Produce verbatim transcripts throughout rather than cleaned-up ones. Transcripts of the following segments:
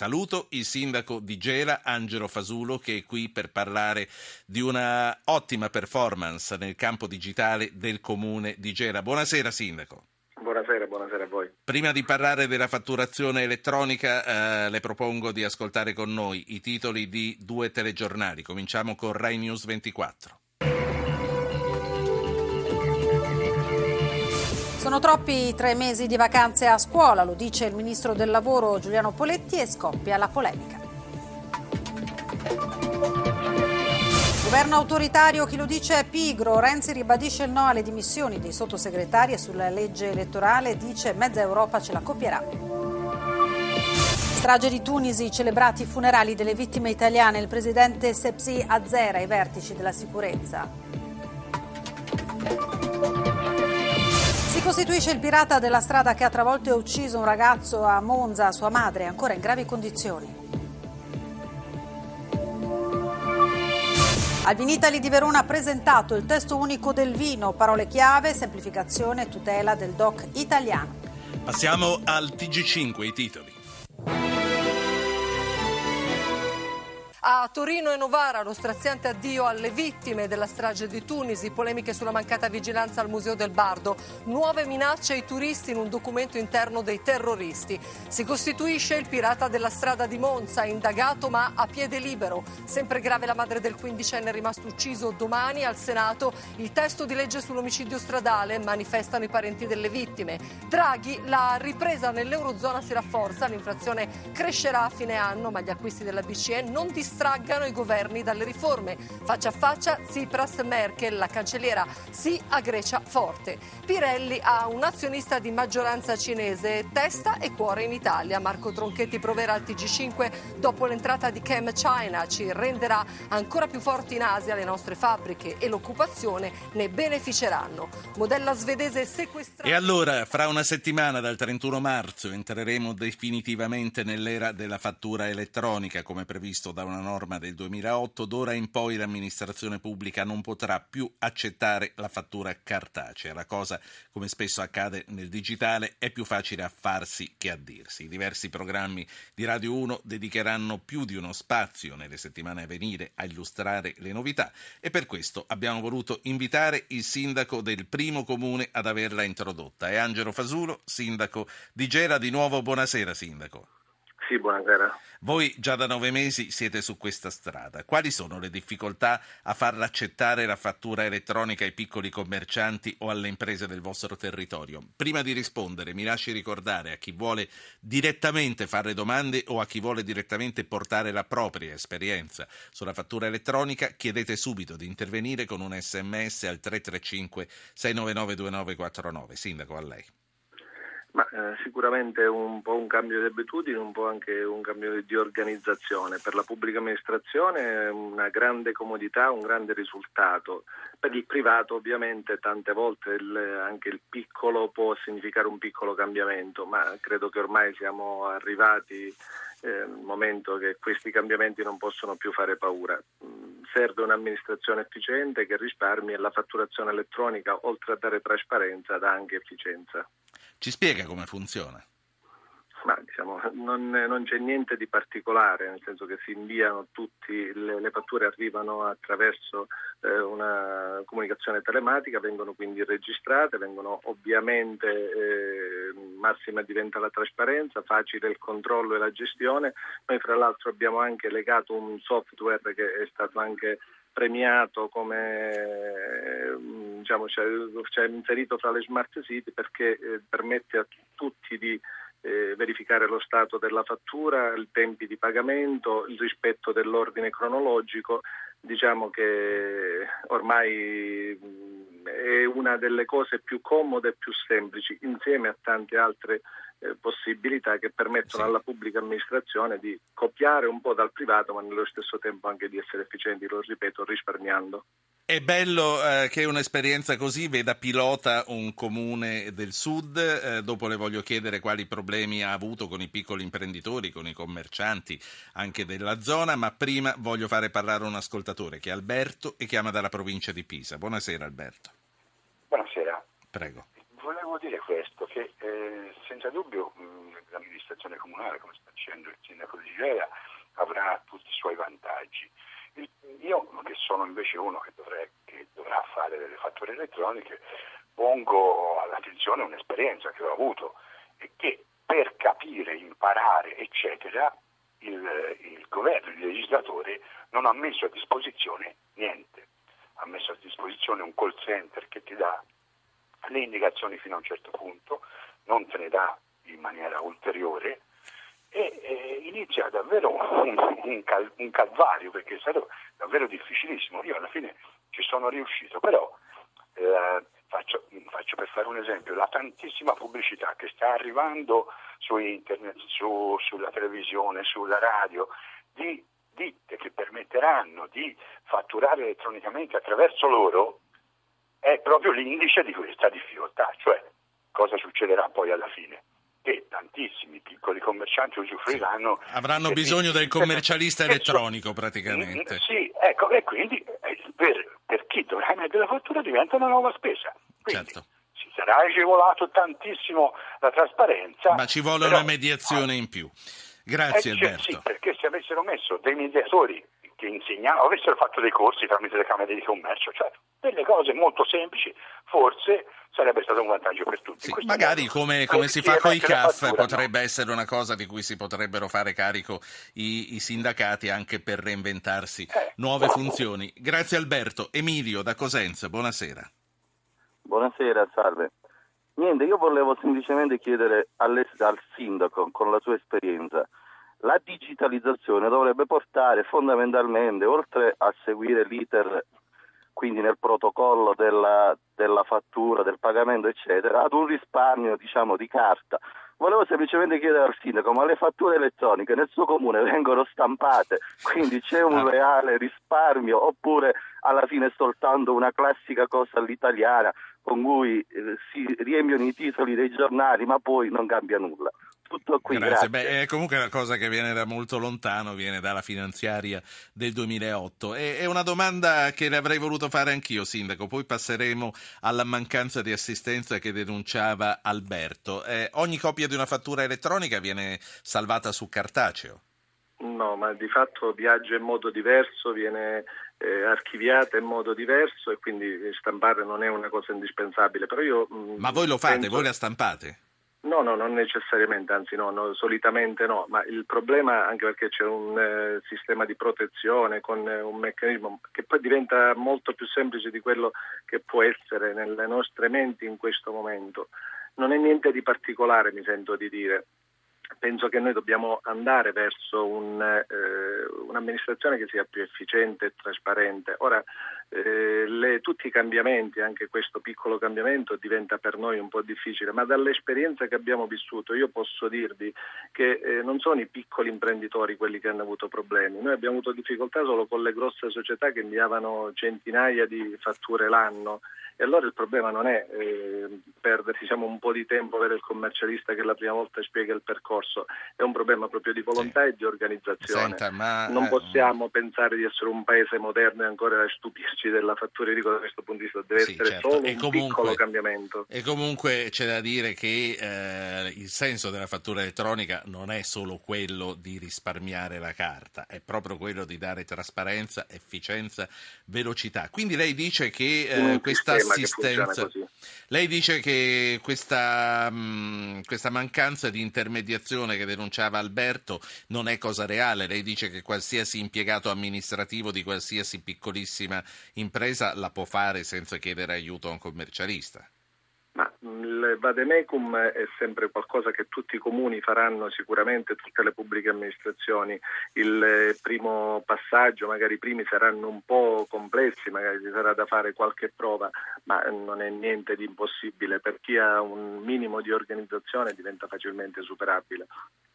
Saluto il sindaco di Gela, Angelo Fasulo, che è qui per parlare di una ottima performance nel campo digitale del comune di Gela. Buonasera sindaco. Buonasera, buonasera a voi. Prima di parlare della fatturazione elettronica eh, le propongo di ascoltare con noi i titoli di due telegiornali. Cominciamo con Rai News ventiquattro. Sono troppi tre mesi di vacanze a scuola, lo dice il ministro del lavoro Giuliano Poletti e scoppia la polemica. Governo autoritario, chi lo dice è pigro. Renzi ribadisce il no alle dimissioni dei sottosegretari e sulla legge elettorale dice mezza Europa ce la copierà. Strage di Tunisi, celebrati i funerali delle vittime italiane, il presidente Sebsi azzera i vertici della sicurezza. Si costituisce il pirata della strada che ha travolto e ucciso un ragazzo a Monza, sua madre è ancora in gravi condizioni. Al Vinitaly di Verona ha presentato il testo unico del vino, parole chiave, semplificazione e tutela del D O C italiano. Passiamo al T G cinque, i titoli. A Torino e Novara lo straziante addio alle vittime della strage di Tunisi, polemiche sulla mancata vigilanza al Museo del Bardo, nuove minacce ai turisti in un documento interno dei terroristi. Si costituisce il pirata della strada di Monza, indagato ma a piede libero. Sempre grave la madre del quindicenne rimasto ucciso. Domani al Senato il testo di legge sull'omicidio stradale, manifestano i parenti delle vittime. Draghi, la ripresa nell'eurozona si rafforza, l'inflazione crescerà a fine anno ma gli acquisti della B C E non distraggono. Straggano i governi dalle riforme. Faccia a faccia Tsipras Merkel, la cancelliera sì a Grecia forte. Pirelli ha un azionista di maggioranza cinese, testa e cuore in Italia. Marco Tronchetti proverà al T G cinque dopo l'entrata di Chem China, ci renderà ancora più forti in Asia, le nostre fabbriche e l'occupazione ne beneficeranno. Modella svedese sequestrata. E allora, fra una settimana dal trentuno marzo entreremo definitivamente nell'era della fattura elettronica, come previsto da una norma del duemilaotto, d'ora in poi l'amministrazione pubblica non potrà più accettare la fattura cartacea. La cosa, come spesso accade nel digitale, è più facile a farsi che a dirsi. I diversi programmi di Radio uno dedicheranno più di uno spazio nelle settimane a venire a illustrare le novità e per questo abbiamo voluto invitare il sindaco del primo comune ad averla introdotta. È Angelo Fasulo, sindaco di Gela. Di nuovo buonasera sindaco. Sì, buonasera. Voi già da nove mesi siete su questa strada. Quali sono le difficoltà a farla accettare la fattura elettronica ai piccoli commercianti o alle imprese del vostro territorio? Prima di rispondere, mi lasci ricordare a chi vuole direttamente fare domande o a chi vuole direttamente portare la propria esperienza sulla fattura elettronica, chiedete subito di intervenire con un sms al tre tre cinque sei nove nove due nove quattro nove. Sindaco, a lei. Ma eh, sicuramente un po' un cambio di abitudine, un po' anche un cambio di organizzazione. Per la pubblica amministrazione una grande comodità, un grande risultato. Per il privato ovviamente tante volte il, anche il piccolo può significare un piccolo cambiamento, ma credo che ormai siamo arrivati eh, al momento che questi cambiamenti non possono più fare paura. Serve un'amministrazione efficiente che risparmi e la fatturazione elettronica, oltre a dare trasparenza, dà anche efficienza. Ci spiega come funziona? Ma diciamo non, non c'è niente di particolare, nel senso che si inviano tutti, le, le fatture arrivano attraverso eh, una comunicazione telematica, vengono quindi registrate, vengono ovviamente eh, massima diventa la trasparenza, facile il controllo e la gestione. Noi fra l'altro abbiamo anche legato un software che è stato anche premiato come diciamo ci ha inserito fra le smart city perché eh, permette a tutti di eh, verificare lo stato della fattura, i tempi di pagamento, il rispetto dell'ordine cronologico diciamo che ormai è una delle cose più comode e più semplici, insieme a tante altre eh, possibilità che permettono sì. alla pubblica amministrazione di copiare un po' dal privato, ma nello stesso tempo anche di essere efficienti, lo ripeto, risparmiando. È bello eh, che un'esperienza così veda pilota un comune del sud. Eh, dopo le voglio chiedere quali problemi ha avuto con i piccoli imprenditori, con i commercianti anche della zona, ma prima voglio fare parlare un ascoltatore che è Alberto e chiama dalla provincia di Pisa. Buonasera Alberto. Buonasera. Prego. Volevo dire questo, che eh, senza dubbio mh, l'amministrazione comunale, come sta dicendo il sindaco di Gela, avrà tutti i suoi vantaggi. Io, che sono invece uno che, dovrei, che dovrà fare delle fatture elettroniche, pongo all'attenzione un'esperienza che ho avuto e che per capire, imparare, eccetera, il, il governo, il legislatore non ha messo a disposizione niente. Ha messo a disposizione un call center che ti dà le indicazioni fino a un certo punto, non te ne dà in maniera ulteriore, e eh, inizia davvero un, un, cal, un calvario, perché è stato davvero difficilissimo. Io alla fine ci sono riuscito, però eh, faccio, faccio per fare un esempio la tantissima pubblicità che sta arrivando su internet, su, sulla televisione, sulla radio, di ditte che permetteranno di fatturare elettronicamente attraverso loro, è proprio l'indice di questa difficoltà. Cioè, cosa succederà poi alla fine? Che tantissimi piccoli commercianti usufruiranno, sì, avranno bisogno del commercialista elettronico praticamente. Sì, ecco, e quindi per, per chi dovrà emettere la fattura diventa una nuova spesa. Quindi certo. si sarà agevolato tantissimo la trasparenza. Ma ci vuole però una mediazione in più. Grazie eh, Alberto. Sì, perché se avessero messo dei mediatori che insegnano, avessero fatto dei corsi tramite le camere di commercio, cioè delle cose molto semplici, forse sarebbe stato un vantaggio per tutti. Sì, magari modo, come, come si fa con i C A F fattura, potrebbe no? essere una cosa di cui si potrebbero fare carico i, i sindacati anche per reinventarsi eh. nuove funzioni. Grazie Alberto. Emilio da Cosenza, buonasera. Buonasera, salve. Niente, io volevo semplicemente chiedere alle, al sindaco, con la sua esperienza, la digitalizzazione dovrebbe portare fondamentalmente, oltre a seguire l'iter, quindi nel protocollo della, della fattura, del pagamento, eccetera, ad un risparmio, diciamo, di carta. Volevo semplicemente chiedere al sindaco, ma le fatture elettroniche nel suo comune vengono stampate, quindi c'è un reale risparmio, oppure alla fine è soltanto una classica cosa all'italiana con cui eh, si riempiono i titoli dei giornali, ma poi non cambia nulla. Tutto qui, grazie. grazie. Beh, è comunque una cosa che viene da molto lontano, viene dalla finanziaria del duemilaotto. E, è una domanda che le avrei voluto fare anch'io, sindaco, poi passeremo alla mancanza di assistenza che denunciava Alberto. Eh, ogni copia di una fattura elettronica viene salvata su cartaceo? No, ma di fatto viaggia in modo diverso, viene eh, archiviata in modo diverso e quindi stampare non è una cosa indispensabile. Però io, mh, ma voi lo fate, penso... voi la stampate? No, no, non necessariamente, anzi no, no, solitamente no, ma il problema, anche perché c'è un eh, sistema di protezione con eh, un meccanismo che poi diventa molto più semplice di quello che può essere nelle nostre menti in questo momento, non è niente di particolare, mi sento di dire. Penso che noi dobbiamo andare verso un, eh, un'amministrazione che sia più efficiente e trasparente. Ora, eh, le, tutti i cambiamenti, anche questo piccolo cambiamento, diventa per noi un po' difficile, ma dall'esperienza che abbiamo vissuto io posso dirvi che eh, non sono i piccoli imprenditori quelli che hanno avuto problemi. Noi abbiamo avuto difficoltà solo con le grosse società che inviavano centinaia di fatture l'anno. E allora il problema non è eh, perdere, diciamo, un po' di tempo, avere il commercialista che la prima volta spiega il percorso, è un problema proprio di volontà sì. e di organizzazione. Senta, ma... Non possiamo pensare di essere un paese moderno e ancora stupirci della fattura, dico da questo punto di vista, deve sì, essere certo. solo e un comunque, piccolo cambiamento. E comunque c'è da dire che eh, il senso della fattura elettronica non è solo quello di risparmiare la carta, è proprio quello di dare trasparenza, efficienza, velocità. Quindi lei dice che eh, questa sistema. assistenza. Lei dice che questa, mh, questa mancanza di intermediazione che denunciava Alberto non è cosa reale. Lei dice che qualsiasi impiegato amministrativo di qualsiasi piccolissima impresa la può fare senza chiedere aiuto a un commercialista. Ma il vademecum è sempre qualcosa che tutti i comuni faranno, sicuramente tutte le pubbliche amministrazioni. Il primo passaggio, magari i primi saranno un po' complessi, magari ci sarà da fare qualche prova, ma non è niente di impossibile. Per chi ha un minimo di organizzazione diventa facilmente superabile.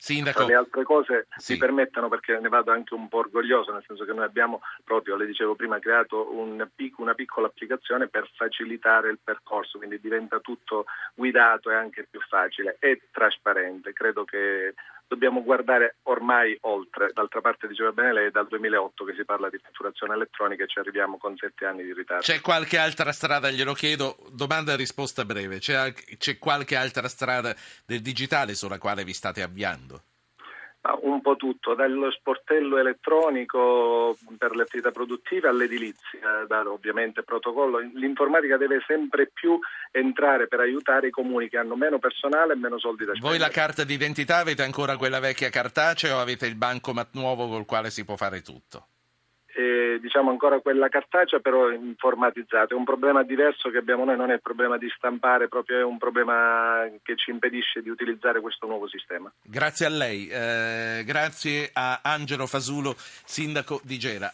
Sindaco. Le altre cose sì. Mi permettano, perché ne vado anche un po' orgoglioso, nel senso che noi abbiamo proprio, le dicevo prima, creato un pic- una piccola applicazione per facilitare il percorso, quindi diventa tutto guidato e anche più facile e trasparente. Credo che dobbiamo guardare ormai oltre. D'altra parte, diceva bene lei, è dal duemilaotto che si parla di fatturazione elettronica e ci arriviamo con sette anni di ritardo. C'è qualche altra strada, glielo chiedo, domanda e risposta breve, c'è, anche, c'è qualche altra strada del digitale sulla quale vi state avviando? Un po' tutto, dallo sportello elettronico per le attività produttive all'edilizia, ovviamente protocollo. L'informatica deve sempre più entrare per aiutare i comuni che hanno meno personale e meno soldi da spendere. Voi la carta d'identità avete ancora quella vecchia cartacea o avete il bancomat nuovo col quale si può fare tutto? E, diciamo, ancora quella cartacea, però informatizzata. È un problema diverso che abbiamo noi, non è il problema di stampare, proprio è un problema che ci impedisce di utilizzare questo nuovo sistema. Grazie a lei, eh, grazie a Angelo Fasulo, sindaco di Gela.